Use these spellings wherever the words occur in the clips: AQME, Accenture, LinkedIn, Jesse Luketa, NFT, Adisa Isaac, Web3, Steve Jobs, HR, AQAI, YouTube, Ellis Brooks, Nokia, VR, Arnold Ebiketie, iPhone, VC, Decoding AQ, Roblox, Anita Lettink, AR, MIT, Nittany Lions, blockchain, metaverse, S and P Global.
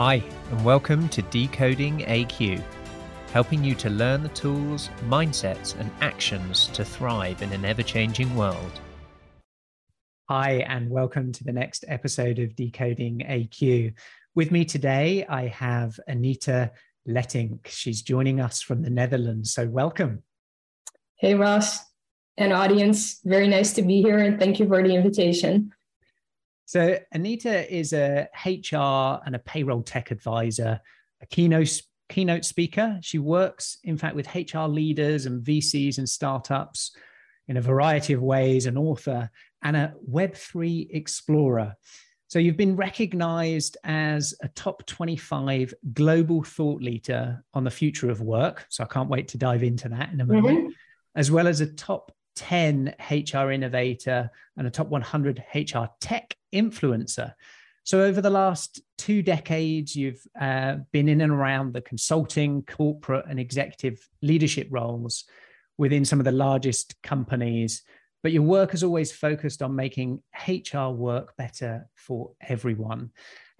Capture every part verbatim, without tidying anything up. Hi, and welcome to Decoding A Q, helping you to learn the tools, mindsets, and actions to thrive in an ever-changing world. Hi, and welcome to the next episode of Decoding A Q. With me today, I have Anita Lettink. She's joining us from the Netherlands, so welcome. Hey, Ross and audience. Very nice to be here, and thank you for the invitation. So Anita is a H R and a payroll tech advisor, a keynote, keynote speaker. She works, in fact, with H R leaders and V Cs and startups in a variety of ways, an author and a Web three explorer. So you've been recognized as a top twenty-five global thought leader on the future of work. So I can't wait to dive into that in a moment, mm-hmm. as well as a top ten H R innovator and a top one hundred H R tech influencer. So over the last two decades, you've uh, been in and around the consulting, corporate and executive leadership roles within some of the largest companies, but your work has always focused on making H R work better for everyone.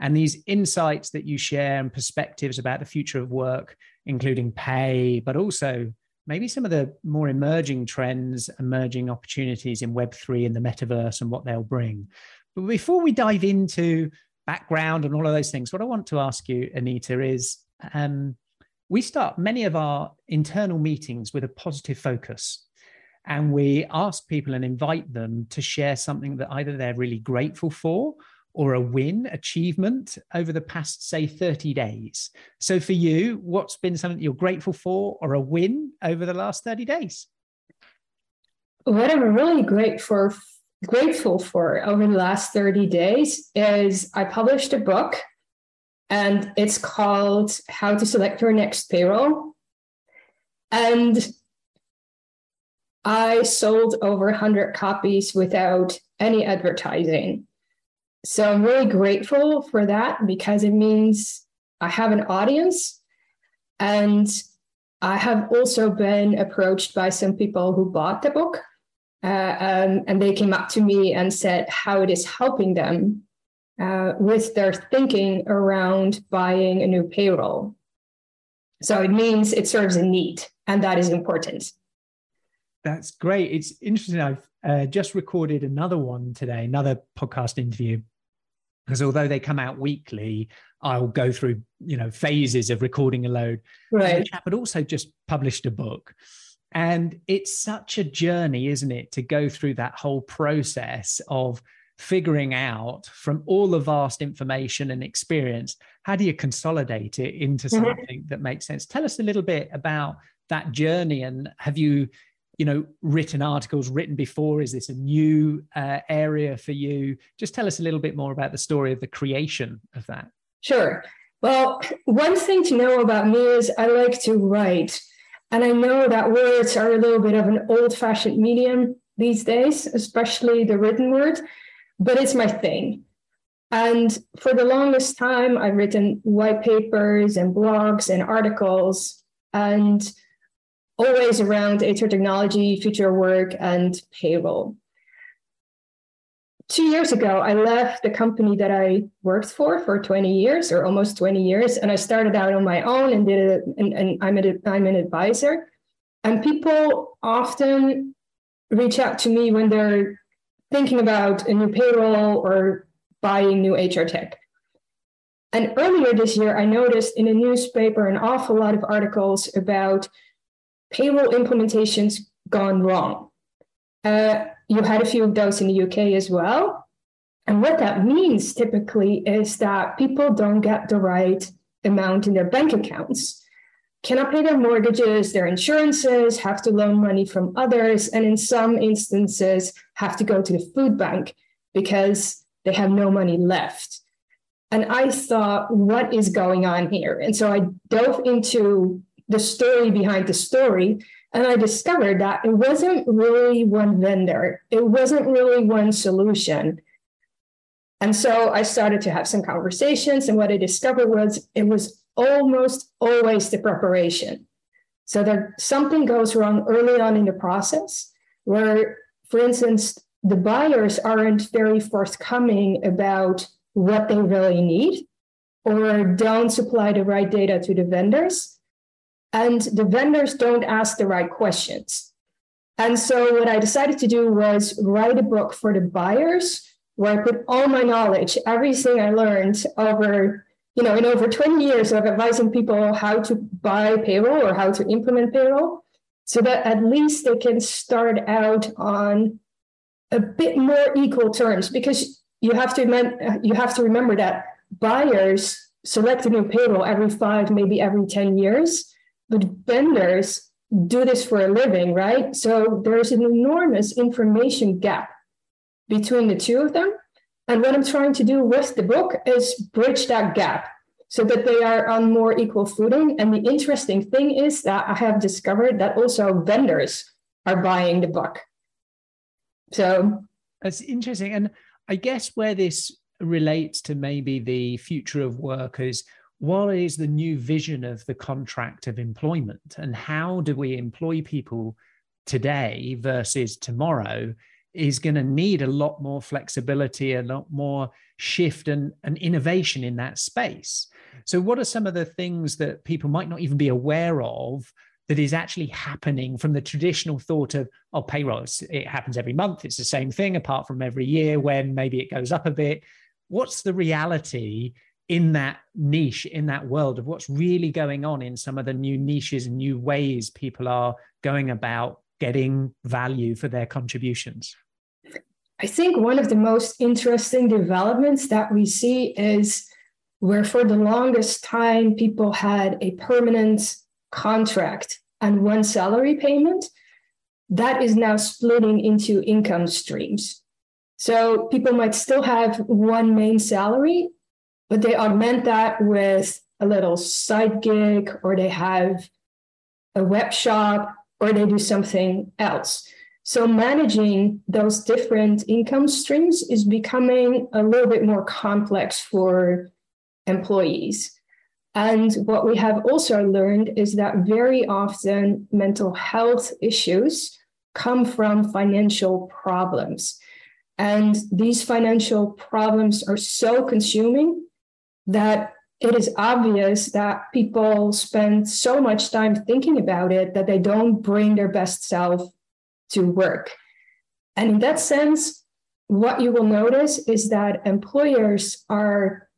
And these insights that you share and perspectives about the future of work, including pay, but also maybe some of the more emerging trends, emerging opportunities in Web three and the metaverse and what they'll bring. But before we dive into background and all of those things, what I want to ask you, Anita, is um, we start many of our internal meetings with a positive focus. And we ask people and invite them to share something that either they're really grateful for or a win, achievement over the past, say, thirty days. So for you, what's been something you're grateful for or a win over the last thirty days? What I'm really grateful for, grateful for over the last thirty days is I published a book, and it's called How to Select Your Next Payroll. And I sold over one hundred copies without any advertising. So I'm really grateful for that, because it means I have an audience, and I have also been approached by some people who bought the book uh, um, and they came up to me and said how it is helping them uh, with their thinking around buying a new payroll. So it means it serves a need, and that is important. That's great. It's interesting. I've uh, just recorded another one today, another podcast interview, because although they come out weekly, I'll go through, you know, phases of recording a load. Right. But also just published a book. And it's such a journey, isn't it, to go through that whole process of figuring out from all the vast information and experience, how do you consolidate it into something mm-hmm. that makes sense? Tell us a little bit about that journey, and have you... you know, written articles written before? Is this a new uh, area for you? Just tell us a little bit more about the story of the creation of that. Sure. Well, one thing to know about me is I like to write. And I know that words are a little bit of an old-fashioned medium these days, especially the written word, but it's my thing. And for the longest time, I've written white papers and blogs and articles, and always around H R technology, future work, and payroll. Two years ago, I left the company that I worked for for twenty years, or almost twenty years, and I started out on my own and did it. And, and I'm, a, I'm an advisor. And people often reach out to me when they're thinking about a new payroll or buying new H R tech. And earlier this year, I noticed in a newspaper an awful lot of articles about payroll implementations gone wrong. Uh, you had a few of those in the U K as well. And what that means typically is that people don't get the right amount in their bank accounts, cannot pay their mortgages, their insurances, have to loan money from others, and in some instances have to go to the food bank because they have no money left. And I thought, what is going on here? And so I dove into the story behind the story. And I discovered that it wasn't really one vendor. It wasn't really one solution. And so I started to have some conversations. And what I discovered was it was almost always the preparation. So there, something goes wrong early on in the process where, for instance, the buyers aren't very forthcoming about what they really need, or don't supply the right data to the vendors, and the vendors don't ask the right questions. And so what I decided to do was write a book for the buyers where I put all my knowledge, everything I learned over, you know, in over twenty years of advising people how to buy payroll or how to implement payroll, so that at least they can start out on a bit more equal terms, because you have to, you have to remember that buyers select a new payroll every five, maybe every ten years, but vendors do this for a living, right? So there's an enormous information gap between the two of them. And what I'm trying to do with the book is bridge that gap so that they are on more equal footing. And the interesting thing is that I have discovered that also vendors are buying the book. So that's interesting. And I guess where this relates to maybe the future of work is, what is the new vision of the contract of employment, and how do we employ people today versus tomorrow is going to need a lot more flexibility, a lot more shift and, and innovation in that space. So what are some of the things that people might not even be aware of that is actually happening from the traditional thought of, oh, payroll, it happens every month, it's the same thing, apart from every year when maybe it goes up a bit. What's the reality in that niche, in that world of what's really going on in some of the new niches and new ways people are going about getting value for their contributions? I think one of the most interesting developments that we see is where for the longest time, people had a permanent contract and one salary payment, that is now splitting into income streams. So people might still have one main salary, but they augment that with a little side gig, or they have a web shop, or they do something else. So managing those different income streams is becoming a little bit more complex for employees. And what we have also learned is that very often mental health issues come from financial problems. And these financial problems are so consuming that it is obvious that people spend so much time thinking about it that they don't bring their best self to work. And in that sense, what you will notice is that employers are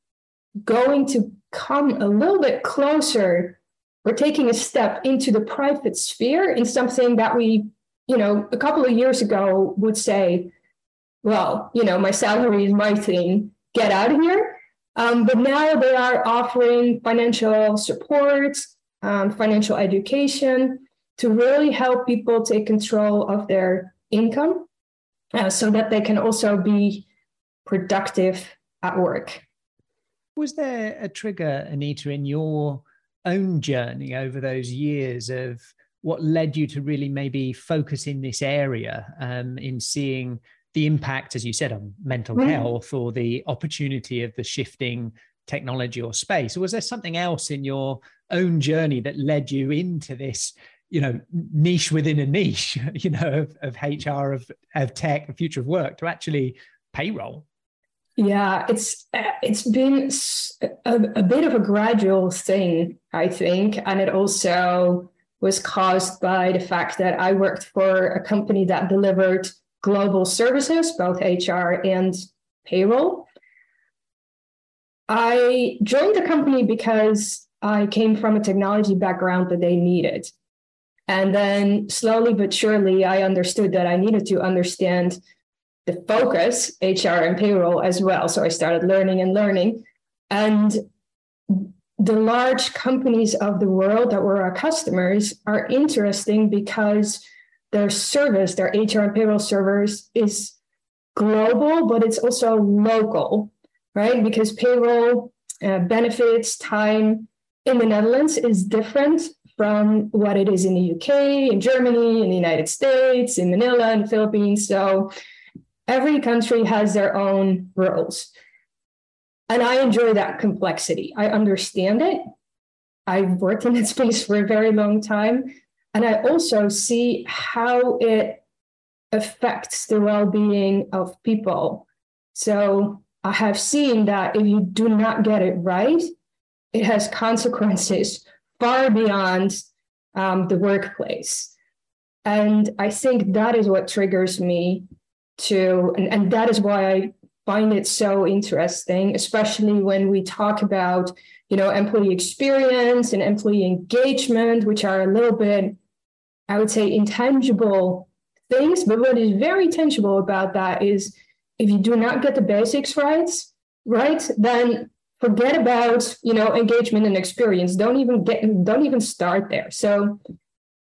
going to come a little bit closer or taking a step into the private sphere in something that we, you know, a couple of years ago would say, well, you know, my salary is my thing, get out of here. Um, but now they are offering financial support, um, financial education to really help people take control of their income uh, so that they can also be productive at work. Was there a trigger, Anita, in your own journey over those years of what led you to really maybe focus in this area, um, in seeing the impact, as you said, on mental mm. health, or the opportunity of the shifting technology or space? Or was there something else in your own journey that led you into this, you know, niche within a niche, you know, of, of H R, of, of tech, the future of work, to actually payroll? Yeah, it's it's been a, a bit of a gradual thing, I think. And it also was caused by the fact that I worked for a company that delivered global services, both H R and payroll. I joined the company because I came from a technology background that they needed. And then slowly but surely, I understood that I needed to understand the focus, H R and payroll as well. So I started learning and learning. And the large companies of the world that were our customers are interesting because their service, their H R and payroll service is global, but it's also local, right? Because payroll, uh, benefits, time in the Netherlands is different from what it is in the U K, in Germany, in the United States, in Manila, in the Philippines. So every country has their own rules. And I enjoy that complexity. I understand it. I've worked in that space for a very long time. And I also see how it affects the well-being of people. So I have seen that if you do not get it right, it has consequences far beyond um, the workplace. And I think that is what triggers me to, and, and that is why I find it so interesting, especially when we talk about, you know, employee experience and employee engagement, which are a little bit, I would say, intangible things. But what is very tangible about that is if you do not get the basics right, right, then forget about, you know, engagement and experience. Don't even get, don't even start there. So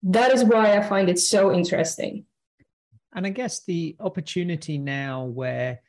that is why I find it so interesting. And I guess the opportunity now where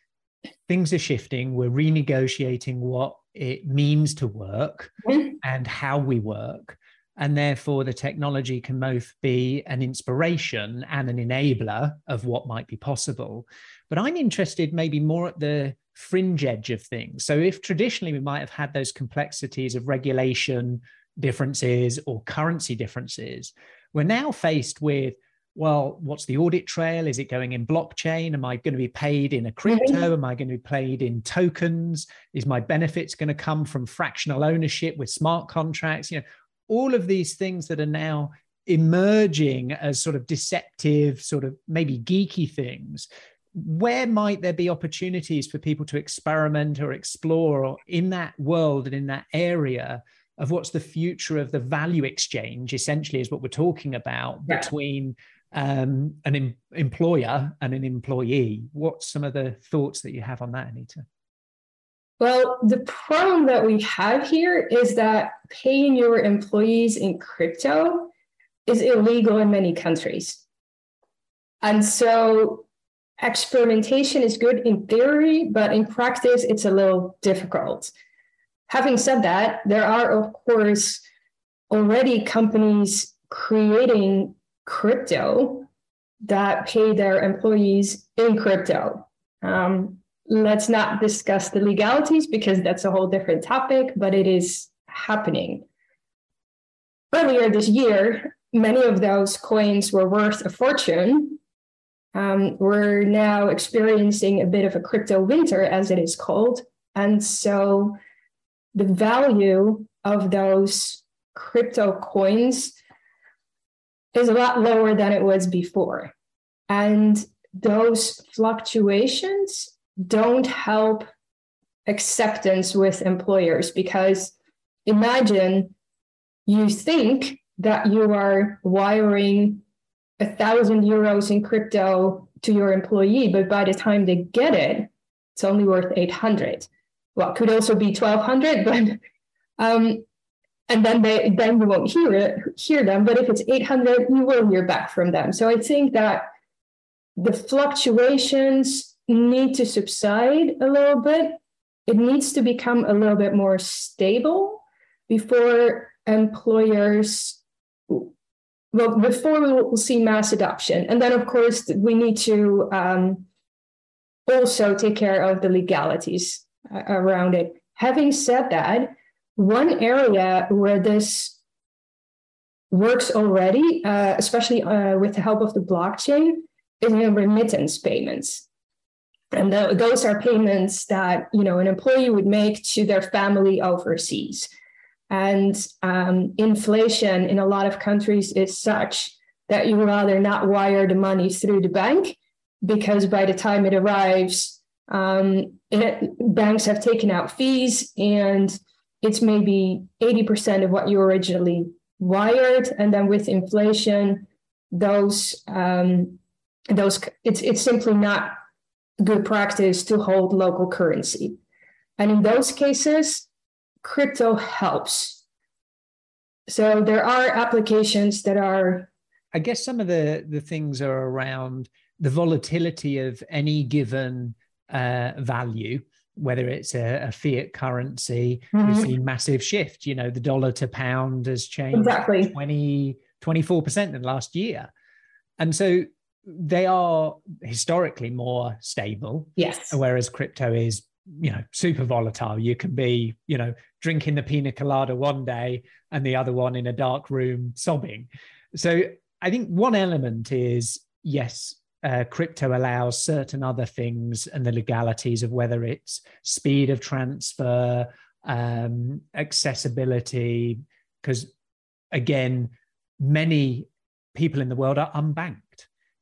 things are shifting, we're renegotiating what it means to work mm-hmm. and how we work. And therefore, the technology can both be an inspiration and an enabler of what might be possible. But I'm interested maybe more at the fringe edge of things. So if traditionally we might have had those complexities of regulation differences or currency differences, we're now faced with, well, what's the audit trail? Is it going in blockchain? Am I going to be paid in a crypto? Am I going to be paid in tokens? Is my benefits going to come from fractional ownership with smart contracts? You know, all of these things that are now emerging as sort of deceptive, sort of maybe geeky things. Where might there be opportunities for people to experiment or explore in that world and in that area of what's the future of the value exchange, essentially, is what we're talking about yeah. between um, an em- employer and an employee? What's some of the thoughts that you have on that, Anita? Well, the problem that we have here is that paying your employees in crypto is illegal in many countries. And so experimentation is good in theory, but in practice, it's a little difficult. Having said that, there are, of course, already companies creating crypto that pay their employees in crypto. Um, Let's not discuss the legalities because that's a whole different topic, but it is happening. Earlier this year, many of those coins were worth a fortune. Um, we're now experiencing a bit of a crypto winter, as it is called. And so the value of those crypto coins is a lot lower than it was before. And those fluctuations don't help acceptance with employers, because imagine you think that you are wiring a thousand euros in crypto to your employee, but by the time they get it, it's only worth eight hundred. Well, could also be twelve hundred, but um, and then they then you won't hear it, hear them. But if it's eight hundred, you will hear back from them. So I think that the fluctuations need to subside a little bit. It needs to become a little bit more stable before employers, well, before we will see mass adoption. And then, of course, we need to um, also take care of the legalities uh, around it. Having said that, one area where this works already, uh, especially uh, with the help of the blockchain, is in remittance payments. And th- those are payments that, you know, an employee would make to their family overseas. And um, inflation in a lot of countries is such that you rather not wire the money through the bank, because by the time it arrives, um, it, banks have taken out fees and it's maybe eighty percent of what you originally wired. And then with inflation, those um, those it's it's simply not good practice to hold local currency. And in those cases, crypto helps. So there are applications that are... I guess some of the, the things are around the volatility of any given uh, value, whether it's a, a fiat currency. Mm-hmm. We've seen massive shift. You know, the dollar to pound has changed exactly twenty, twenty-four percent in the last year. And so they are historically more stable. Yes. Whereas crypto is, you know, super volatile. You can be, you know, drinking the pina colada one day and the other one in a dark room sobbing. So I think one element is, yes, uh, crypto allows certain other things and the legalities of whether it's speed of transfer, um, accessibility, because again, many people in the world are unbanked.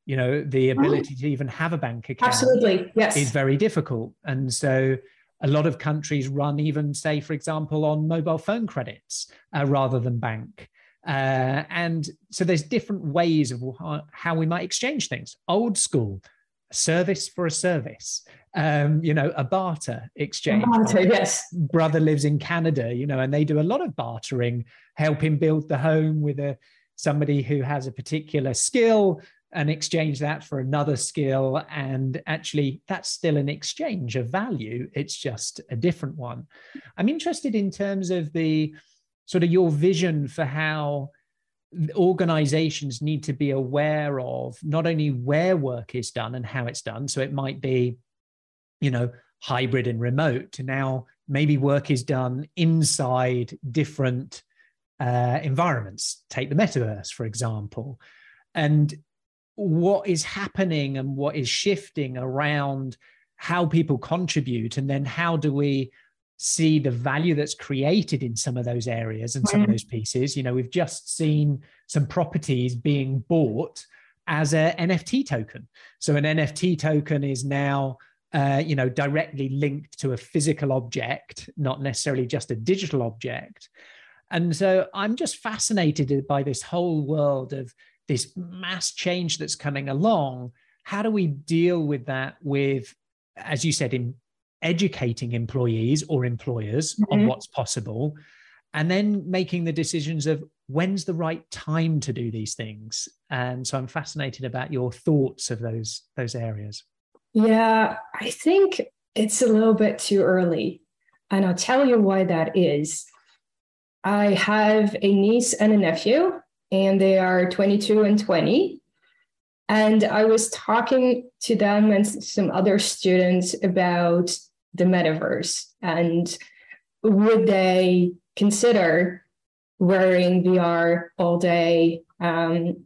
You know, the ability to even have a bank account Absolutely. Yes. is very difficult. And so a lot of countries run even, say, for example, on mobile phone credits uh, rather than bank. Uh, and so there's different ways of how we might exchange things. Old school, service for a service, um, you know, a barter exchange. Barter, yes. Brother lives in Canada, you know, and they do a lot of bartering, help him build the home with a somebody who has a particular skill, and exchange that for another skill. And actually, that's still an exchange of value. It's just a different one. I'm interested in terms of the sort of your vision for how organizations need to be aware of not only where work is done and how it's done. So it might be, you know, hybrid and remote. Now, maybe work is done inside different uh, environments. Take the metaverse, for example. And what is happening and what is shifting around how people contribute, and then how do we see the value that's created in some of those areas and some of those pieces. You know, we've just seen some properties being bought as an N F T token. So an N F T token is now, uh, you know, directly linked to a physical object, not necessarily just a digital object. And so I'm just fascinated by this whole world of this mass change that's coming along. How do we deal with that with, as you said, in educating employees or employers mm-hmm. on what's possible, and then making the decisions of when's the right time to do these things? And so I'm fascinated about your thoughts of those, those areas. Yeah, I think it's a little bit too early. And I'll tell you why that is. I have a niece and a nephew, and they are twenty-two and twenty. And I was talking to them and some other students about the metaverse, and would they consider wearing V R all day? Um,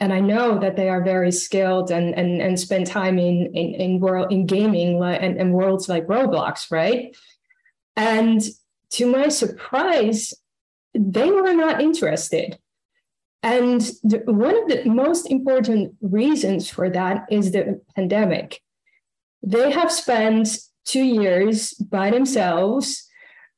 and I know that they are very skilled and and, and spend time in in in, world, in gaming and, and worlds like Roblox, right? And to my surprise, they were not interested. And the, one of the most important reasons for that is the pandemic. They have spent two years by themselves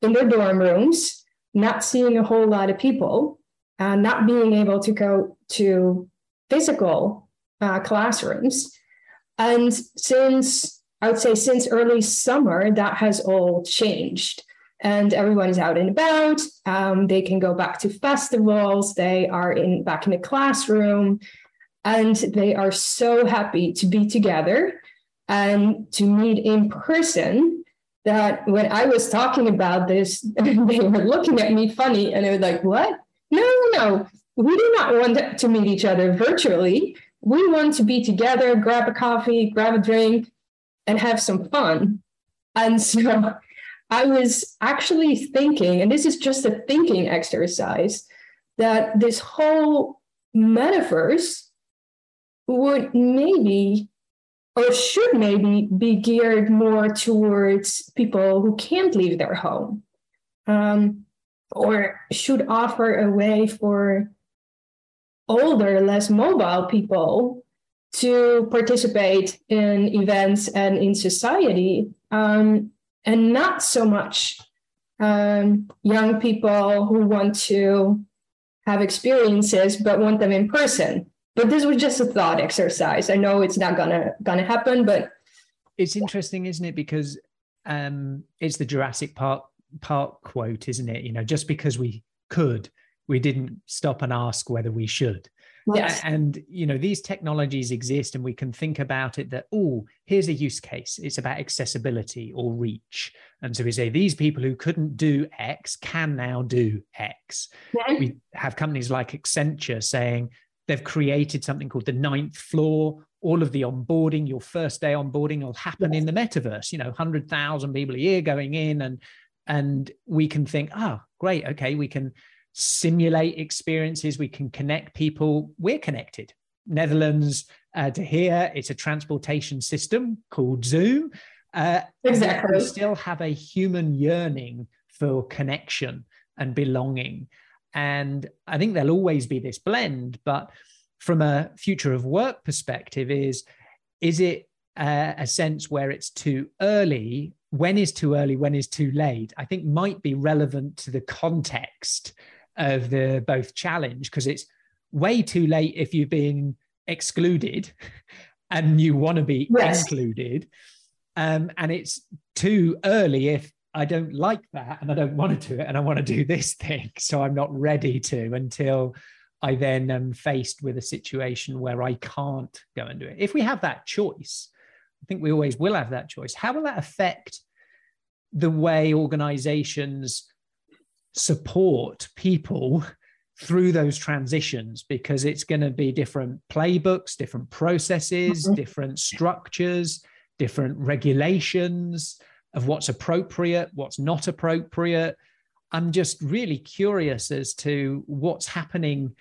in their dorm rooms, not seeing a whole lot of people, uh, not being able to go to physical uh, classrooms. And since, I would say since early summer, that has all changed. And everyone is out and about. Um, they can go back to festivals. They are in back in the classroom. And they are so happy to be together and to meet in person that when I was talking about this, they were looking at me funny. And they were like, what? No, no, no. We do not want to meet each other virtually. We want to be together, grab a coffee, grab a drink, and have some fun. And so I was actually thinking, and this is just a thinking exercise, that this whole metaverse would maybe, or should maybe, be geared more towards people who can't leave their home, um, or should offer a way for older, less mobile people to participate in events and in society. Um, And not so much um, young people who want to have experiences, but want them in person. But this was just a thought exercise. I know it's not gonna gonna happen, but it's interesting, isn't it? Because um, it's the Jurassic Park Park quote, isn't it? You know, just because we could, we didn't stop and ask whether we should. Yes. And, you know, these technologies exist, and we can think about it that, oh, here's a use case. It's about accessibility or reach. And so we say these people who couldn't do X can now do X. Right. We have companies like Accenture saying they've created something called the ninth floor. All of the onboarding, your first day onboarding will happen yes. in the metaverse, you know, one hundred thousand people a year going in. And, and we can think, oh, great. Okay, we can simulate experiences, we can connect people. We're connected. Netherlands uh, to here, it's a transportation system called Zoom. Uh, exactly. We still have a human yearning for connection and belonging. And I think there'll always be this blend, but from a future of work perspective, is, is it uh, a sense where it's too early? When is too early? When is too late? I think might be relevant to the context of the both challenge, because it's way too late if you've been excluded and you want to be yes. included. Um, and it's too early if I don't like that and I don't want to do it and I want to do this thing. So I'm not ready to until I then am faced with a situation where I can't go and do it. If we have that choice, I think we always will have that choice. How will that affect the way organizations support people through those transitions? Because it's going to be different playbooks, different processes, mm-hmm. different structures, different regulations of what's appropriate, what's not appropriate. I'm just really curious as to what's happening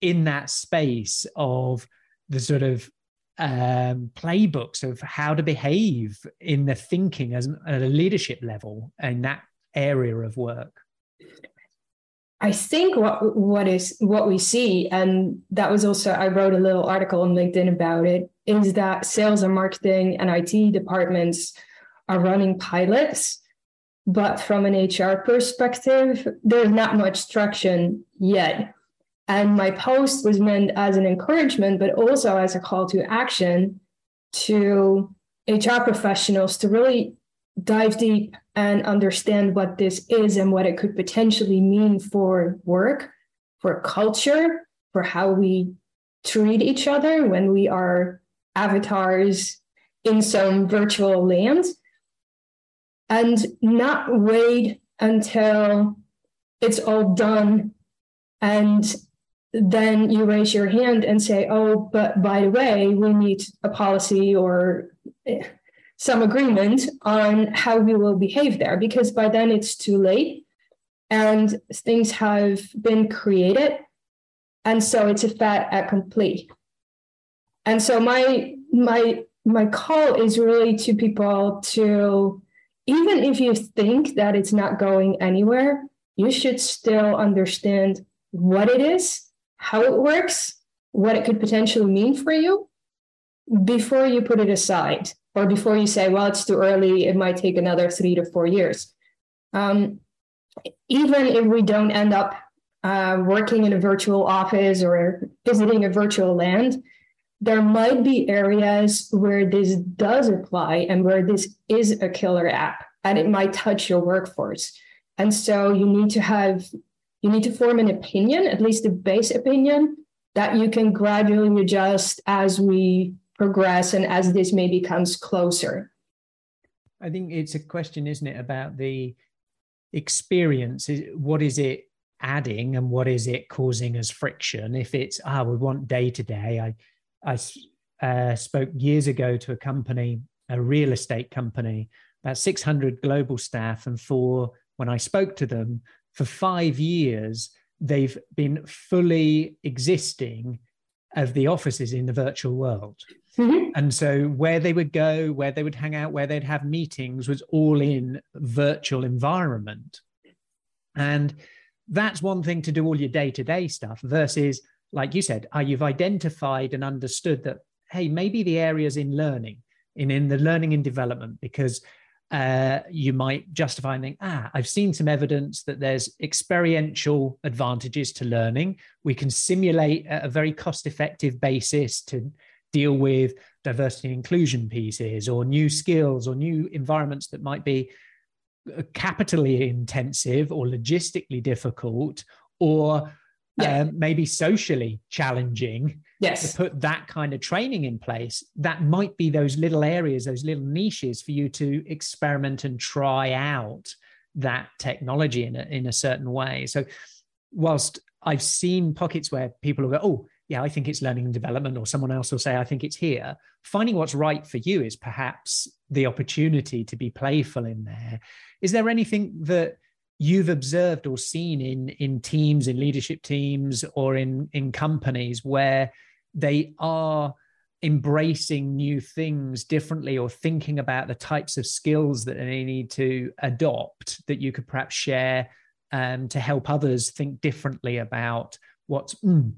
in that space of the sort of um, playbooks of how to behave in the thinking as at a leadership level in that area of work. I think what what is what we see, and that was also, I wrote a little article on LinkedIn about it, is that sales and marketing and I T departments are running pilots, but from an H R perspective, there's not much traction yet. And my post was meant as an encouragement, but also as a call to action to H R professionals to really dive deep and understand what this is and what it could potentially mean for work, for culture, for how we treat each other when we are avatars in some virtual land, and not wait until it's all done and then you raise your hand and say, oh, but by the way, we need a policy or some agreement on how we will behave there, because by then it's too late and things have been created. And so it's a fait accompli. And so my, my, my call is really to people to, even if you think that it's not going anywhere, you should still understand what it is, how it works, what it could potentially mean for you before you put it aside. Or before you say, well, it's too early, it might take another three to four years. Um, even if we don't end up uh, working in a virtual office or visiting a virtual land, there might be areas where this does apply and where this is a killer app and it might touch your workforce. And so you need to have, you need to form an opinion, at least a base opinion, that you can gradually adjust as we progress and as this maybe comes closer. I think it's a question, isn't it, about the experience. What is it adding and what is it causing as friction? If it's, ah, we want day to day. I, I uh, spoke years ago to a company, a real estate company, about six hundred global staff. And for, when I spoke to them, for five years, they've been fully existing of the offices in the virtual world. Mm-hmm. And so where they would go, where they would hang out, where they'd have meetings was all in virtual environment. And that's one thing to do all your day-to-day stuff versus, like you said, you've identified and understood that, hey, maybe the areas in learning, in, in the learning and development, because uh, you might justify and think, ah, I've seen some evidence that there's experiential advantages to learning. We can simulate at a very cost-effective basis to deal with diversity and inclusion pieces or new skills or new environments that might be capitally intensive or logistically difficult or yeah. um, maybe socially challenging. Yes. To put that kind of training in place, that might be those little areas, those little niches for you to experiment and try out that technology in a, in a certain way. So whilst I've seen pockets where people will go, oh, yeah, I think it's learning and development, or someone else will say, I think it's here. Finding what's right for you is perhaps the opportunity to be playful in there. Is there anything that you've observed or seen in, in teams, in leadership teams, or in, in companies where they are embracing new things differently or thinking about the types of skills that they need to adopt that you could perhaps share um, to help others think differently about what's mm,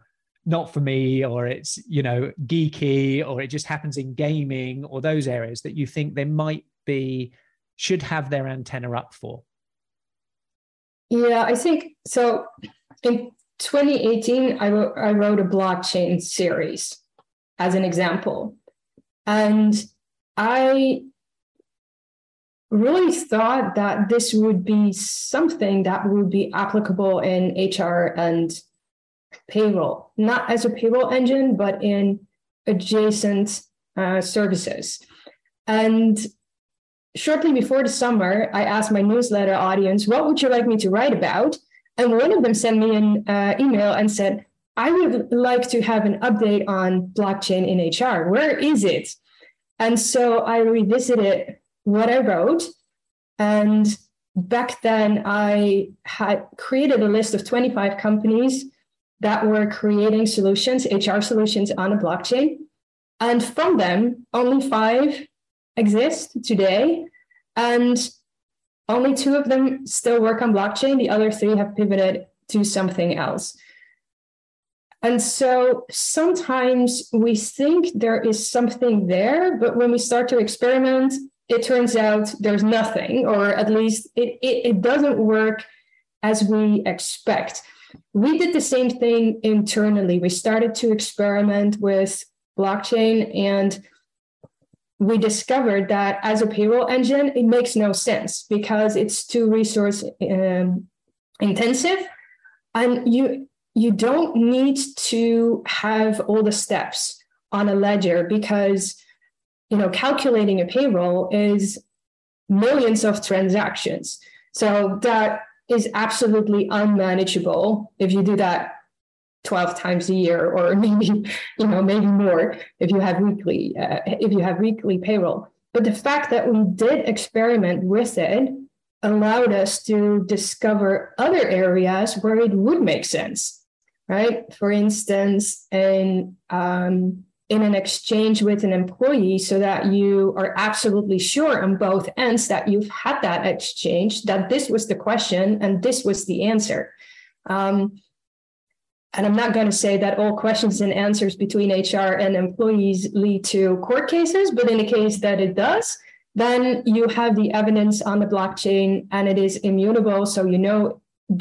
not for me, or it's, you know, geeky, or it just happens in gaming, or those areas that you think they might be, should have their antenna up for? Yeah, I think so. In twenty eighteen, I wrote, I wrote a blockchain series as an example. And I really thought that this would be something that would be applicable in H R and payroll, not as a payroll engine, but in adjacent uh, services. And shortly before the summer, I asked my newsletter audience, what would you like me to write about? And one of them sent me an uh, email and said, I would like to have an update on blockchain in H R. Where is it? And so I revisited what I wrote. And back then, I had created a list of twenty-five companies that were creating solutions, H R solutions on a blockchain. And from them, only five exist today. And only two of them still work on blockchain. The other three have pivoted to something else. And so sometimes we think there is something there, but when we start to experiment, it turns out there's nothing, or at least it, it, it doesn't work as we expect. We did the same thing internally. We started to experiment with blockchain, and we discovered that as a payroll engine, it makes no sense because it's too resource um, intensive. And you, you don't need to have all the steps on a ledger because, you know, calculating a payroll is millions of transactions. So that is absolutely unmanageable if you do that twelve times a year, or maybe, you know, maybe more if you have weekly, uh, if you have weekly payroll. But the fact that we did experiment with it allowed us to discover other areas where it would make sense, right? For instance, in, um, in an exchange with an employee, so that you are absolutely sure on both ends that you've had that exchange, that this was the question and this was the answer. Um, And I'm not going to say that all questions and answers between H R and employees lead to court cases, but in the case that it does, then you have the evidence on the blockchain and it is immutable. So you know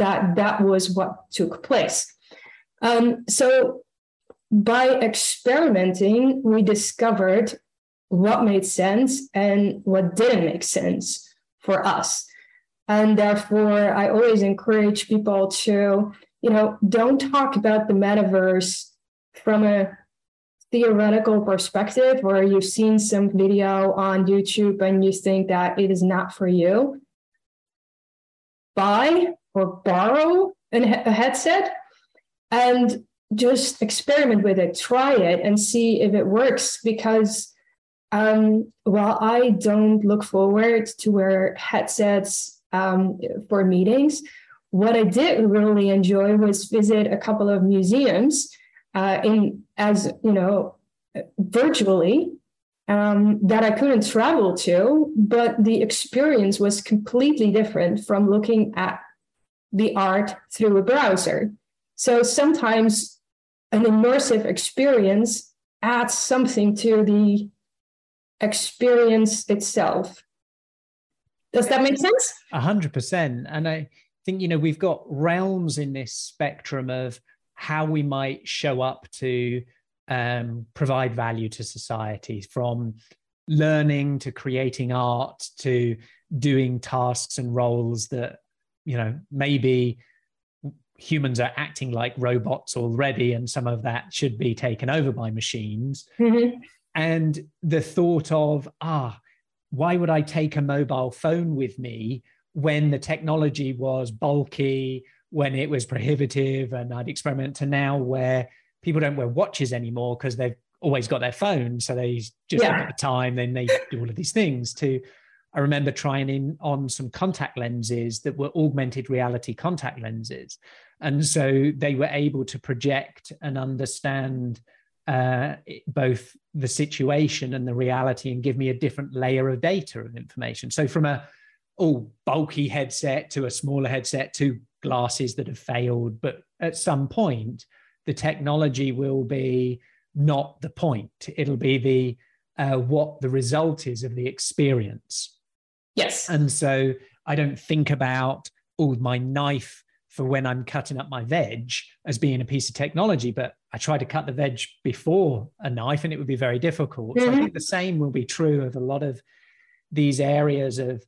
that that was what took place. Um, so by experimenting, we discovered what made sense and what didn't make sense for us. And therefore, I always encourage people to, you know, don't talk about the metaverse from a theoretical perspective where you've seen some video on YouTube and you think that it is not for you. Buy or borrow an, a headset and just experiment with it, try it and see if it works. Because um, while I don't look forward to wear headsets um, for meetings, what I did really enjoy was visit a couple of museums uh, in as, you know, virtually um, that I couldn't travel to, but the experience was completely different from looking at the art through a browser. So sometimes an immersive experience adds something to the experience itself. Does that make sense? A hundred percent. And I think, you know, we've got realms in this spectrum of how we might show up to um, provide value to society, from learning to creating art to doing tasks and roles that, you know, maybe humans are acting like robots already, and some of that should be taken over by machines. Mm-hmm. And the thought of, ah, why would I take a mobile phone with me when the technology was bulky, when it was prohibitive, and I'd experiment to now where people don't wear watches anymore because they've always got their phone. So they just yeah. look at the time, then they do all of these things. To, I remember trying in on some contact lenses that were augmented reality contact lenses. And so they were able to project and understand uh, both the situation and the reality and give me a different layer of data and information. So from a oh, bulky headset to a smaller headset to glasses that have failed, but at some point, the technology will be not the point. It'll be the uh, what the result is of the experience. Yes. And so I don't think about, oh, my knife for when I'm cutting up my veg as being a piece of technology, but I tried to cut the veg before a knife and it would be very difficult. Mm-hmm. So I think the same will be true of a lot of these areas of,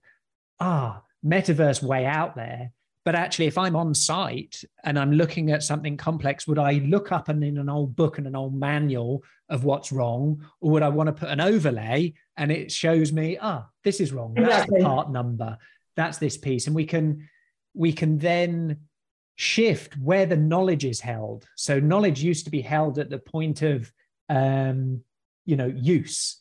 ah, metaverse way out there. But actually, if I'm on site and I'm looking at something complex, would I look up and in an old book and an old manual of what's wrong? Or would I want to put an overlay and it shows me, ah, this is wrong. That's exactly. The part number. That's this piece. And we can, we can then shift where the knowledge is held. So knowledge used to be held at the point of, um, you know, use.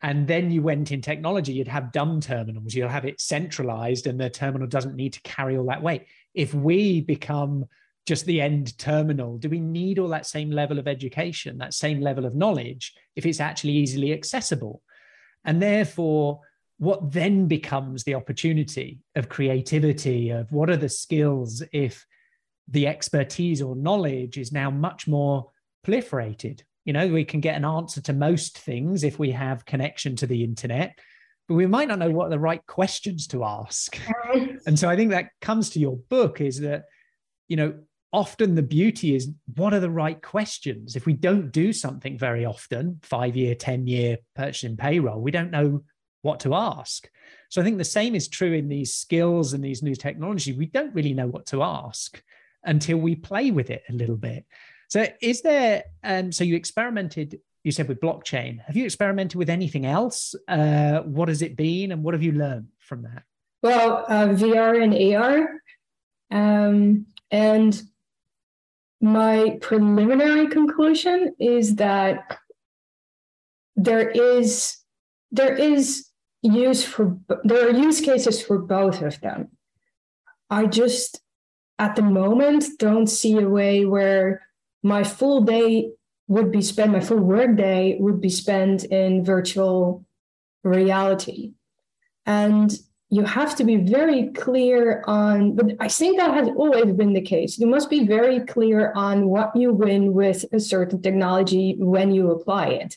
And then you went in technology, you'd have dumb terminals, you'll have it centralized and the terminal doesn't need to carry all that weight. If we become just the end terminal, do we need all that same level of education, that same level of knowledge, if it's actually easily accessible? And therefore, what then becomes the opportunity of creativity, of what are the skills if the expertise or knowledge is now much more proliferated? You know, we can get an answer to most things if we have connection to the internet, but we might not know what the right questions to ask. And so I think that comes to your book is that, you know, often the beauty is what are the right questions? If we don't do something very often, five year, ten year purchasing payroll, we don't know what to ask. So I think the same is true in these skills and these new technology. We don't really know what to ask until we play with it a little bit. So is there, um, so you experimented, you said with blockchain, have you experimented with anything else? Uh, what has it been and what have you learned from that? Well, uh, V R and A R. Um, and my preliminary conclusion is that there is, there is use for, there are use cases for both of them. I just, at the moment, don't see a way where my full day would be spent, my full work day would be spent in virtual reality. And you have to be very clear on, but I think that has always been the case. You must be very clear on what you win with a certain technology when you apply it,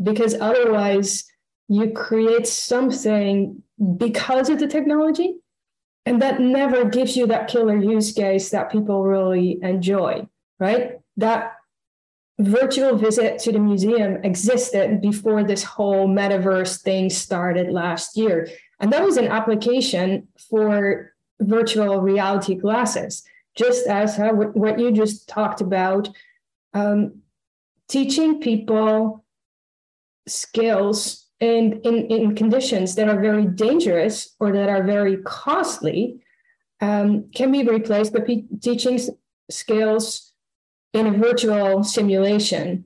because otherwise you create something because of the technology, and that never gives you that killer use case that people really enjoy, right? That virtual visit to the museum existed before this whole metaverse thing started last year. And that was an application for virtual reality glasses, just as uh, what you just talked about, um, teaching people skills in, in, in conditions that are very dangerous or that are very costly um, can be replaced by pe- teaching skills in a virtual simulation.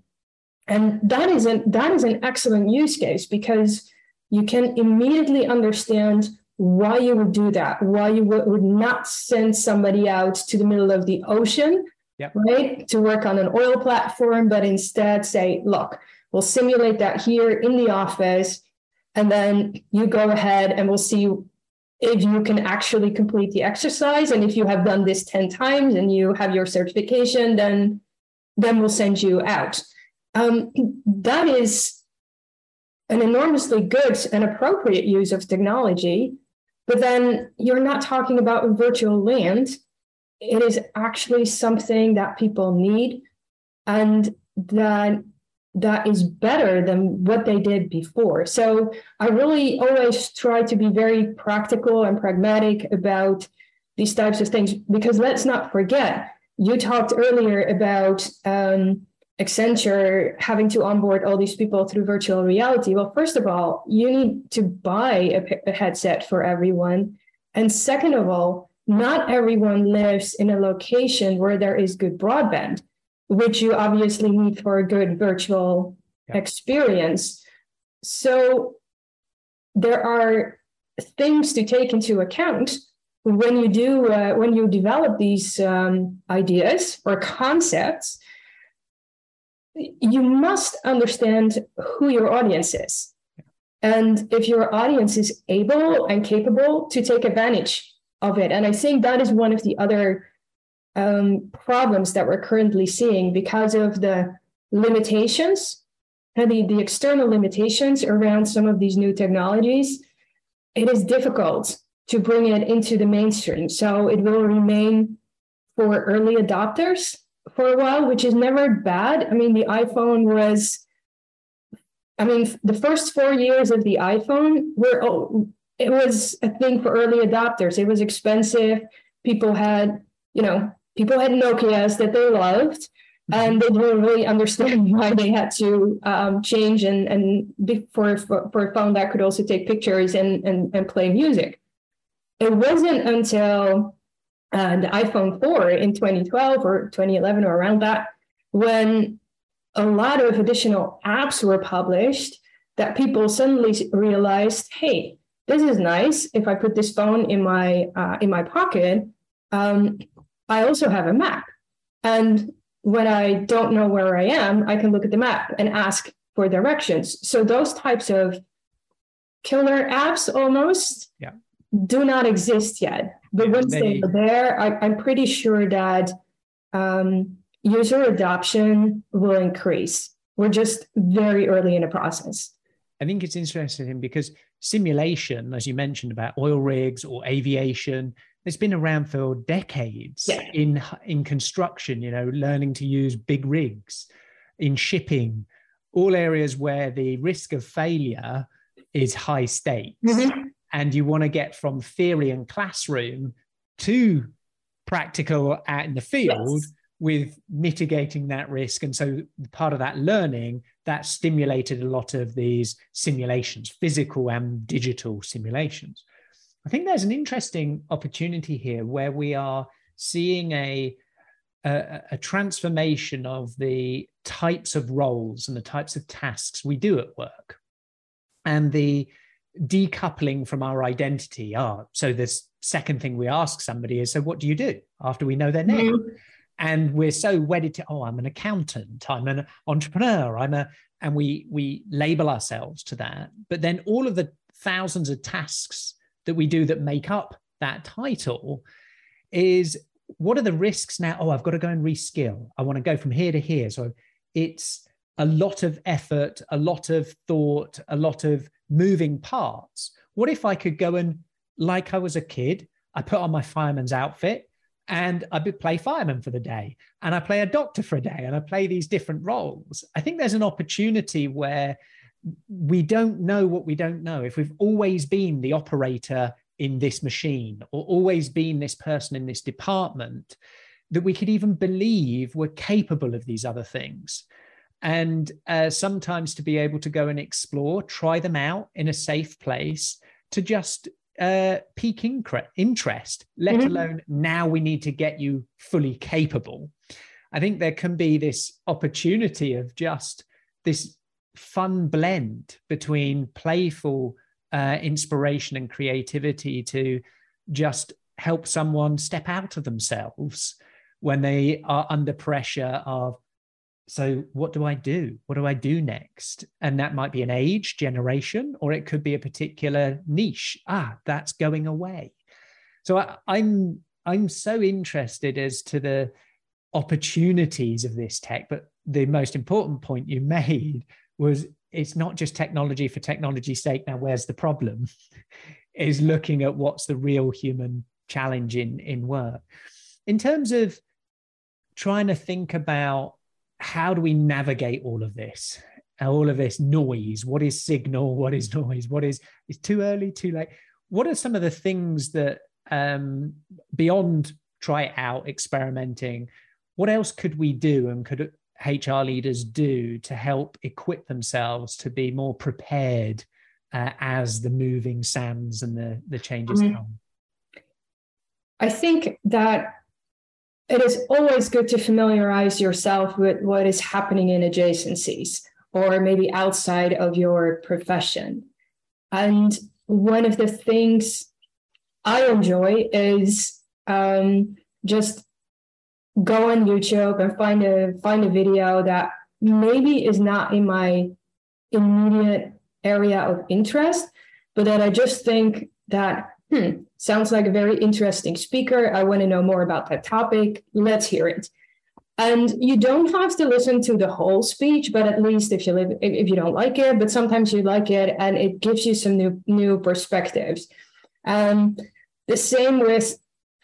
And that is, an, that is an excellent use case because you can immediately understand why you would do that, why you w- would not send somebody out to the middle of the ocean, yep. right, to work on an oil platform, but instead say, look, we'll simulate that here in the office, and then you go ahead and we'll see if you can actually complete the exercise. And if you have done this ten times and you have your certification, then, then we'll send you out. Um, that is an enormously good and appropriate use of technology, but then you're not talking about a virtual land. It is actually something that people need and that that is better than what they did before. So I really always try to be very practical and pragmatic about these types of things, because let's not forget, you talked earlier about um, Accenture having to onboard all these people through virtual reality. Well, first of all, you need to buy a, a headset for everyone. And second of all, not everyone lives in a location where there is good broadband, which you obviously need for a good virtual yeah. experience. So there are things to take into account when you do, uh, when you develop these um, ideas or concepts. you must understand who your audience is. And if your audience is able and capable to take advantage of it. And I think that is one of the other um, problems that we're currently seeing because of the limitations and the, the external limitations around some of these new technologies. It is difficult to bring it into the mainstream. So it will remain for early adopters for a while, which is never bad. I mean, the iPhone was... I mean, the first four years of the iPhone were, oh, it was a thing for early adopters. It was expensive. People had, you know, people had Nokias that they loved, and they didn't really understand why they had to um, change and, and before, for, for a phone that could also take pictures and, and, and play music. It wasn't until uh, the iPhone four in twenty twelve or twenty eleven or around that, when a lot of additional apps were published, that people suddenly realized, hey, this is nice. If I put this phone in my uh, in my pocket, um, I also have a map. And when I don't know where I am, I can look at the map and ask for directions. So those types of killer apps almost yeah. do not exist yet. But yeah, once they are there, I, I'm pretty sure that... Um, user adoption will increase. We're just very early in the process. I think it's interesting because simulation, as you mentioned about oil rigs or aviation, it's been around for decades yeah. in, in construction, you know, learning to use big rigs, in shipping, all areas where the risk of failure is high stakes. Mm-hmm. And you want to get from theory and classroom to practical out in the field. Yes. With mitigating that risk. And so part of that learning, that stimulated a lot of these simulations, physical and digital simulations. I think there's an interesting opportunity here where we are seeing a, a, a transformation of the types of roles and the types of tasks we do at work, and the decoupling from our identity. Ah, so this second thing we ask somebody is, so what do you do after we know their name? Mm-hmm. And we're so wedded to, oh, I'm an accountant, I'm an entrepreneur, I'm a, and we we label ourselves to that. But then all of the thousands of tasks that we do that make up that title is, what are the risks now? Oh, I've got to go and reskill. I want to go from here to here. So it's a lot of effort, a lot of thought, a lot of moving parts. What if I could go and, like I was a kid, I put on my fireman's outfit, and I play fireman for the day, and I play a doctor for a day, and I play these different roles. I think there's an opportunity where we don't know what we don't know. If we've always been the operator in this machine, or always been this person in this department, that we could even believe we're capable of these other things. And uh, sometimes to be able to go and explore, try them out in a safe place, to just... Uh, peak incre- interest, let mm-hmm. alone now we need to get you fully capable. I think there can be this opportunity of just this fun blend between playful uh, inspiration and creativity to just help someone step out of themselves when they are under pressure of, so what do I do? What do I do next? And that might be an age, generation, or it could be a particular niche. Ah, that's going away. So I, I'm I'm so interested as to the opportunities of this tech. But the most important point you made was, it's not just technology for technology's sake. Now, where's the problem? Is looking at what's the real human challenge in, in work. In terms of trying to think about, how do we navigate all of this, all of this noise? What is signal? What is noise? What is, it's too early, too late? What are some of the things that, um, beyond try it out, experimenting, what else could we do and could H R leaders do to help equip themselves to be more prepared uh, as the moving sands and the, the changes mm-hmm. come? I think that it is always good to familiarize yourself with what is happening in adjacencies or maybe outside of your profession. And one of the things I enjoy is um, just go on YouTube and find a, find a video that maybe is not in my immediate area of interest, but that I just think that, hmm, sounds like a very interesting speaker. I want to know more about that topic. Let's hear it. And you don't have to listen to the whole speech, but at least if you live, if you don't like it, but sometimes you like it and it gives you some new, new perspectives. Um, the same with,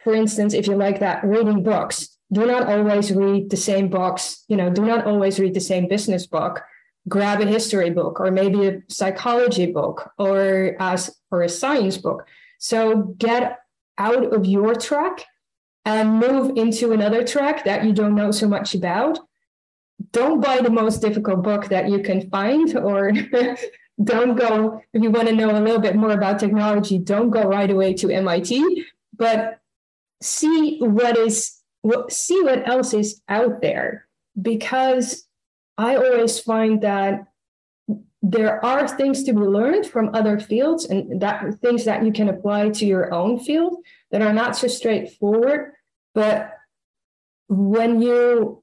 for instance, if you like that, reading books, do not always read the same books, you know, do not always read the same business book. Grab a history book or maybe a psychology book or as or a science book. So get out of your track and move into another track that you don't know so much about. Don't buy the most difficult book that you can find, or don't go, if you want to know a little bit more about technology, don't go right away to M I T, but see what is, see what else is out there, because I always find that there are things to be learned from other fields and that things that you can apply to your own field that are not so straightforward. But when you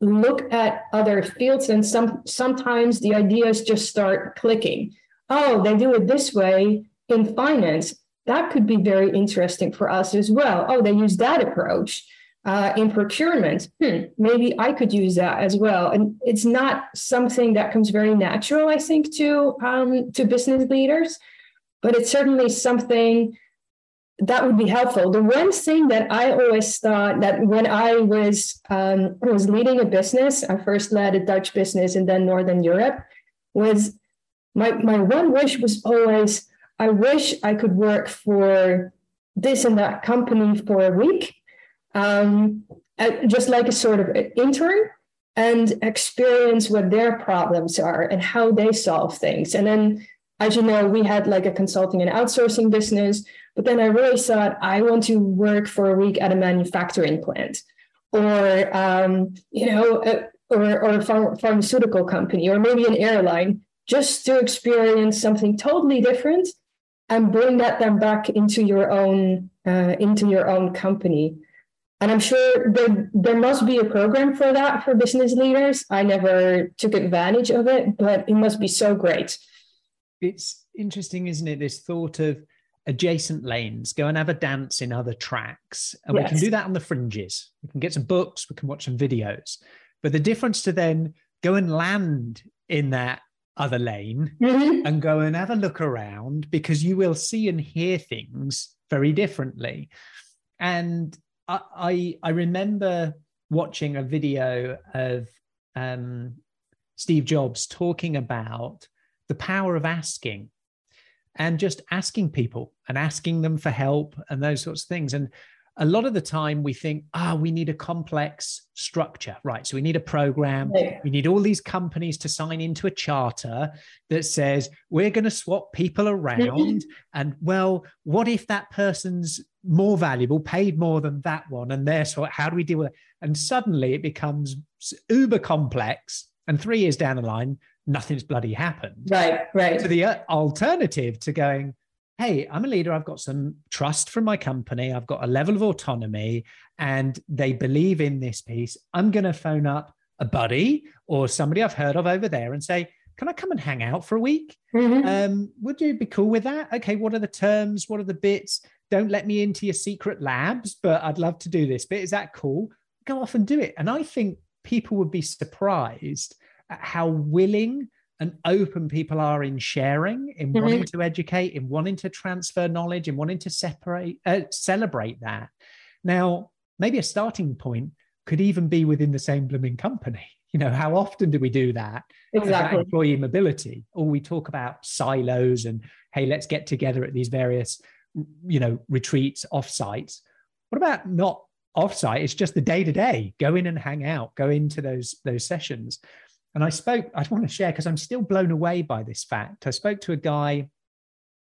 look at other fields, and some sometimes the ideas just start clicking. Oh, they do it this way in finance. That could be very interesting for us as well. Oh, they use that approach. Uh, in procurement, hmm, maybe I could use that as well. And it's not something that comes very natural, I think, to um, to business leaders, but it's certainly something that would be helpful. The one thing that I always thought that when I was um, was leading a business, I first led a Dutch business and then Northern Europe, was my my one wish was always, I wish I could work for this and that company for a week. Um, just like a sort of intern, and experience what their problems are and how they solve things. And then, as you know, we had like a consulting and outsourcing business, but then I really thought I want to work for a week at a manufacturing plant, or, um, you know, a, or, or a ph- pharmaceutical company, or maybe an airline, just to experience something totally different and bring that then back into your own, uh, into your own company. And I'm sure there, there must be a program for that for business leaders. I never took advantage of it, but it must be so great. It's interesting, isn't it? This thought of adjacent lanes, go and have a dance in other tracks. And yes, we can do that on the fringes. We can get some books, we can watch some videos. But the difference to then go and land in that other lane, mm-hmm, and go and have a look around, because you will see and hear things very differently. And I, I remember watching a video of um, Steve Jobs talking about the power of asking, and just asking people and asking them for help and those sorts of things. And a lot of the time we think, ah, oh, we need a complex structure, right? So we need a program. Yeah. We need all these companies to sign into a charter that says we're going to swap people around. And well, what if that person's more valuable, paid more than that one? And therefore, how do we deal with it? And suddenly it becomes uber complex. And three years down the line, nothing's bloody happened. Right, right. So the alternative to going, hey, I'm a leader, I've got some trust from my company, I've got a level of autonomy, and they believe in this piece, I'm going to phone up a buddy or somebody I've heard of over there and say, can I come and hang out for a week? Mm-hmm. Um, would you be cool with that? Okay, what are the terms? What are the bits? Don't let me into your secret labs, but I'd love to do this bit. Is that cool? Go off and do it. And I think people would be surprised at how willing and open people are in sharing, in mm-hmm. wanting to educate, in wanting to transfer knowledge, in wanting to separate, uh, celebrate that. Now, maybe a starting point could even be within the same blooming company. You know, how often do we do that? Exactly. About employee mobility, or we talk about silos and, hey, let's get together at these various, you know, retreats, offsites. What about not offsite? It's just the day to day. Go in and hang out. Go into those those sessions. And I spoke, I want to share, because I'm still blown away by this fact. I spoke to a guy,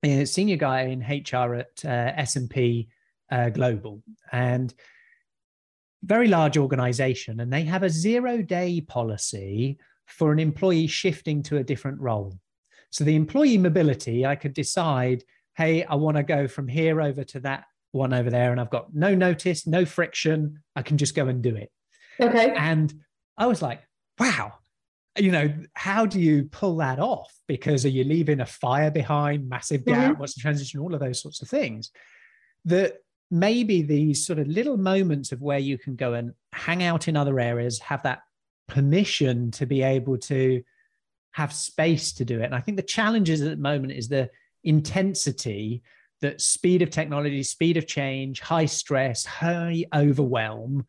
a senior guy in H R at uh, S and P uh, Global, and very large organization. And they have a zero day policy for an employee shifting to a different role. So the employee mobility, I could decide, hey, I want to go from here over to that one over there. And I've got no notice, no friction. I can just go and do it. Okay. And I was like, wow. you know, how do you pull that off? Because are you leaving a fire behind, massive gap, mm-hmm. what's the transition, all of those sorts of things, that maybe these sort of little moments of where you can go and hang out in other areas, have that permission to be able to have space to do it. And I think the challenges at the moment is the intensity, that speed of technology, speed of change, high stress, high overwhelm.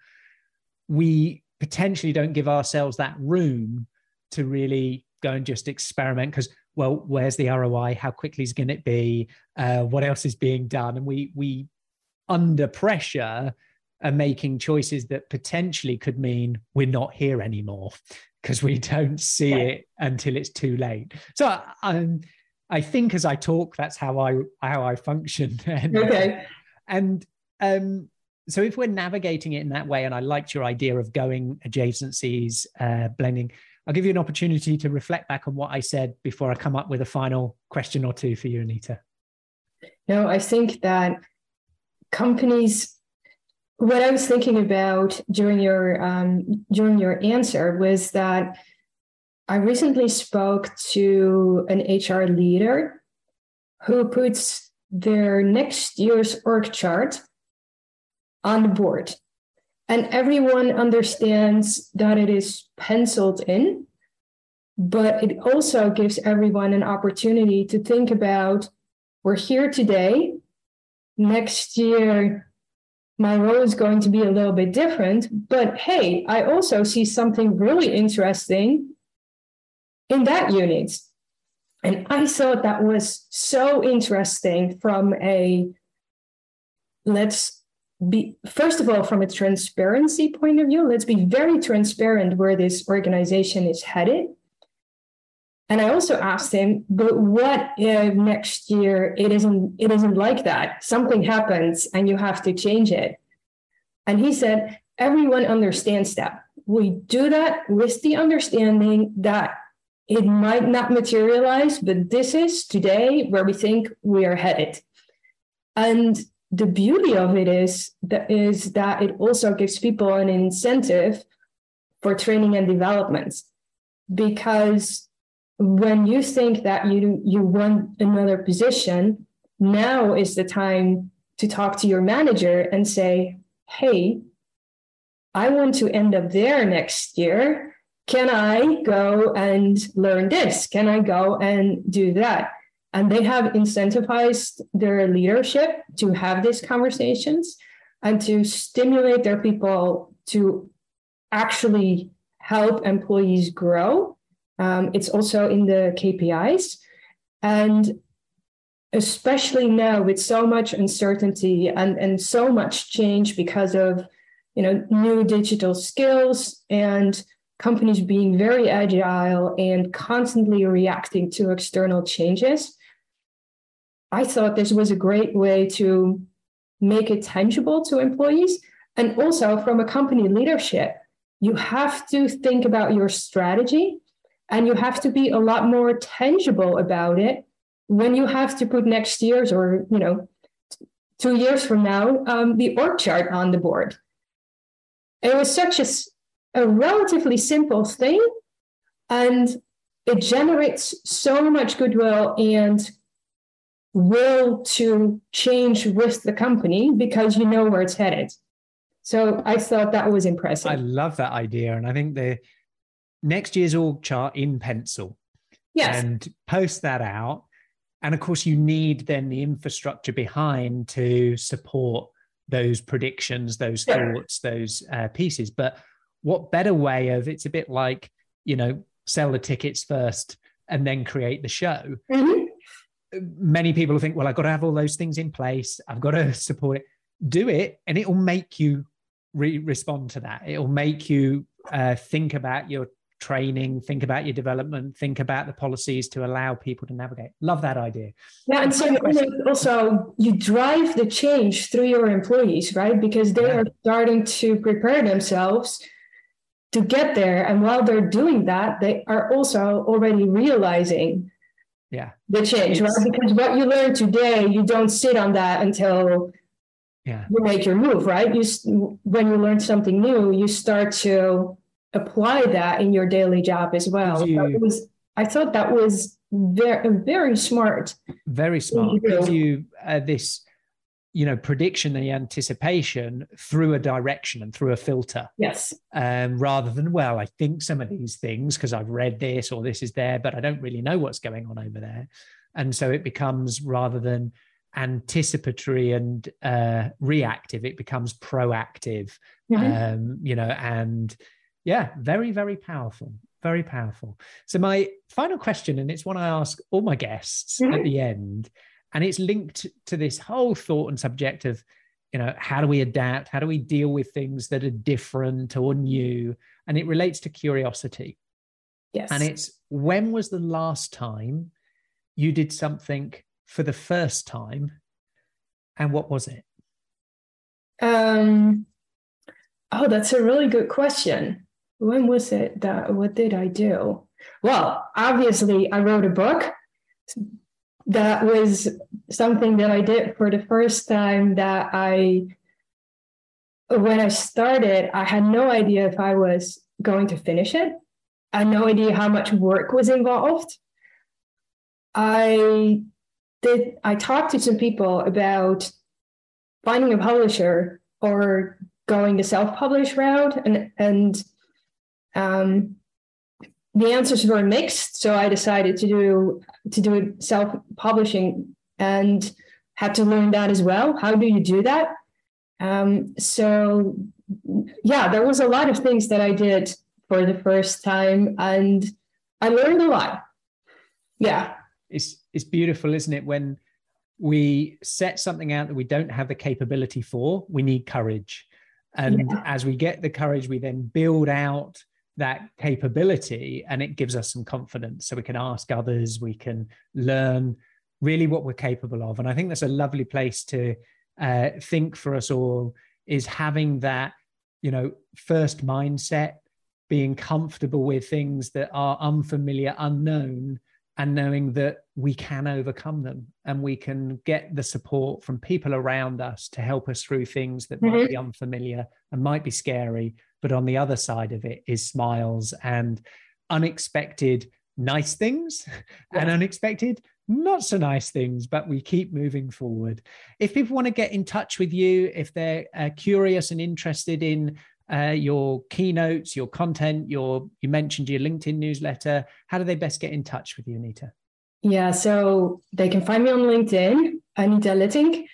We potentially don't give ourselves that room to really go and just experiment because, well, where's the R O I? How quickly is going it be? Uh, what else is being done? And we, we under pressure are making choices that potentially could mean we're not here anymore because we don't see yeah. it until it's too late. So um, I think as I talk, that's how I how I function. And, okay. And um, so if we're navigating it in that way, and I liked your idea of going adjacencies, uh, blending, I'll give you an opportunity to reflect back on what I said before I come up with a final question or two for you, Anita. No, I think that companies, what I was thinking about during your um, during your answer was that I recently spoke to an H R leader who puts their next year's org chart on the board. And everyone understands that it is penciled in, but it also gives everyone an opportunity to think about, we're here today, next year, my role is going to be a little bit different, but hey, I also see something really interesting in that unit. And I thought that was so interesting from a, let's be, first of all, from a transparency point of view, let's be very transparent where this organization is headed. And I also asked him, but what if next year it isn't, it isn't like that? Something happens and you have to change it. And he said, everyone understands that. We do that with the understanding that it might not materialize, but this is today where we think we are headed. And the beauty of it is that, is that it also gives people an incentive for training and development, because when you think that you, you want another position, now is the time to talk to your manager and say, hey, I want to end up there next year. Can I go and learn this? Can I go and do that? And they have incentivized their leadership to have these conversations and to stimulate their people to actually help employees grow. Um, it's also in the K P Is. And especially now with so much uncertainty and, and so much change because of, you know, new digital skills and companies being very agile and constantly reacting to external changes, I thought this was a great way to make it tangible to employees. And also from a company leadership, you have to think about your strategy. And you have to be a lot more tangible about it when you have to put next year's or, you know, two years from now, um, the org chart on the board. It was such a, a relatively simple thing, and it generates so much goodwill and will to change with the company because you know where it's headed. So I thought that was impressive. I love that idea. And I think the next year's org chart in pencil, yes, and post that out. And of course, you need then the infrastructure behind to support those predictions, those sure. thoughts, those uh, pieces. But what better way of, it's a bit like, you know, sell the tickets first and then create the show. Mm-hmm. Many people think, well, I've got to have all those things in place. I've got to support it. Do it, and it will make you re- respond to that. It will make you uh, think about your training, think about your development, think about the policies to allow people to navigate. Love that idea. Yeah, and so also you drive the change through your employees, right? Because they yeah. are starting to prepare themselves to get there. And while they're doing that, they are also already realizing yeah. the change, it's, right? Because what you learn today, you don't sit on that until yeah. you make your move, right? You, when you learn something new, you start to apply that in your daily job as well. You, that was, I thought that was very, very smart. Very smart. Gives you uh, this, you know, prediction and anticipation through a direction and through a filter. Yes. Um, rather than, well, I think some of these things, because I've read this or this is there, but I don't really know what's going on over there. And so it becomes, rather than anticipatory and uh, reactive, it becomes proactive, mm-hmm. um, you know, and yeah, very, very powerful, very powerful. So my final question, and it's one I ask all my guests mm-hmm. at the end, and it's linked to this whole thought and subject of, you know, how do we adapt? How do we deal with things that are different or new? And it relates to curiosity. Yes. And it's, when was the last time you did something for the first time, and what was it? Um, oh, that's a really good question. When was it that, what did I do? Well, obviously I wrote a book. That was something that I did for the first time, that I, when I started, I had no idea if I was going to finish it. I had no idea how much work was involved. I did, I talked to some people about finding a publisher or going the self-publish route, and, and um, the answers were mixed. So I decided to do, to do self-publishing, and had to learn that as well. How do you do that? Um, so yeah, there was a lot of things that I did for the first time, and I learned a lot. Yeah. It's, it's beautiful, isn't it? When we set something out that we don't have the capability for, we need courage. And yeah. as we get the courage, we then build out that capability, and it gives us some confidence. So we can ask others, we can learn really what we're capable of. And I think that's a lovely place to uh, think for us all, is having that, you know, first mindset, being comfortable with things that are unfamiliar, unknown, and knowing that we can overcome them, and we can get the support from people around us to help us through things that mm-hmm. might be unfamiliar and might be scary. But on the other side of it is smiles and unexpected nice things yeah. and unexpected not so nice things, but we keep moving forward. If people want to get in touch with you, if they're uh, curious and interested in uh, your keynotes, your content, your, you mentioned your LinkedIn newsletter, how do they best get in touch with you, Anita? Yeah, so they can find me on LinkedIn, Anita Lettink.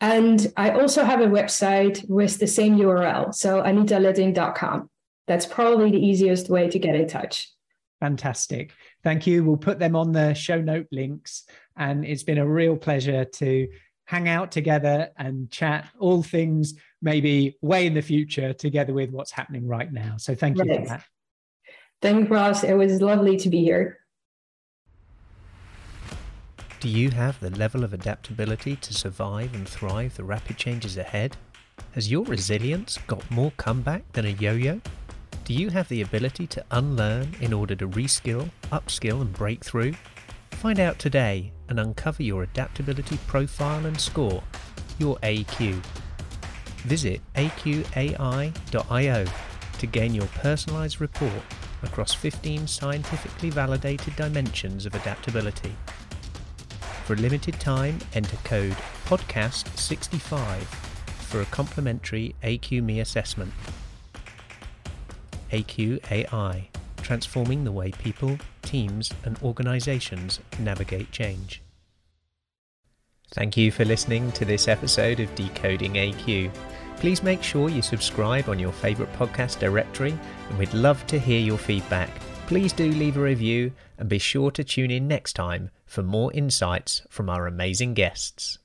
And I also have a website with the same U R L. So anita lettink dot com. That's probably the easiest way to get in touch. Fantastic. Thank you. We'll put them on the show note links. And it's been a real pleasure to hang out together and chat all things maybe way in the future together with what's happening right now. So thank you right. for that. Thanks, Ross. It was lovely to be here. Do you have the level of adaptability to survive and thrive the rapid changes ahead? Has your resilience got more comeback than a yo-yo? Do you have the ability to unlearn in order to reskill, upskill and break through? Find out today and uncover your adaptability profile and score, your A Q. Visit A Q A I dot I O to gain your personalized report across fifteen scientifically validated dimensions of adaptability. For a limited time, enter code podcast sixty-five for a complimentary A Q M E assessment. A Q A I, transforming the way people, teams, and organizations navigate change. Thank you for listening to this episode of Decoding A Q. Please make sure you subscribe on your favorite podcast directory, and we'd love to hear your feedback. Please do leave a review, and be sure to tune in next time for more insights from our amazing guests.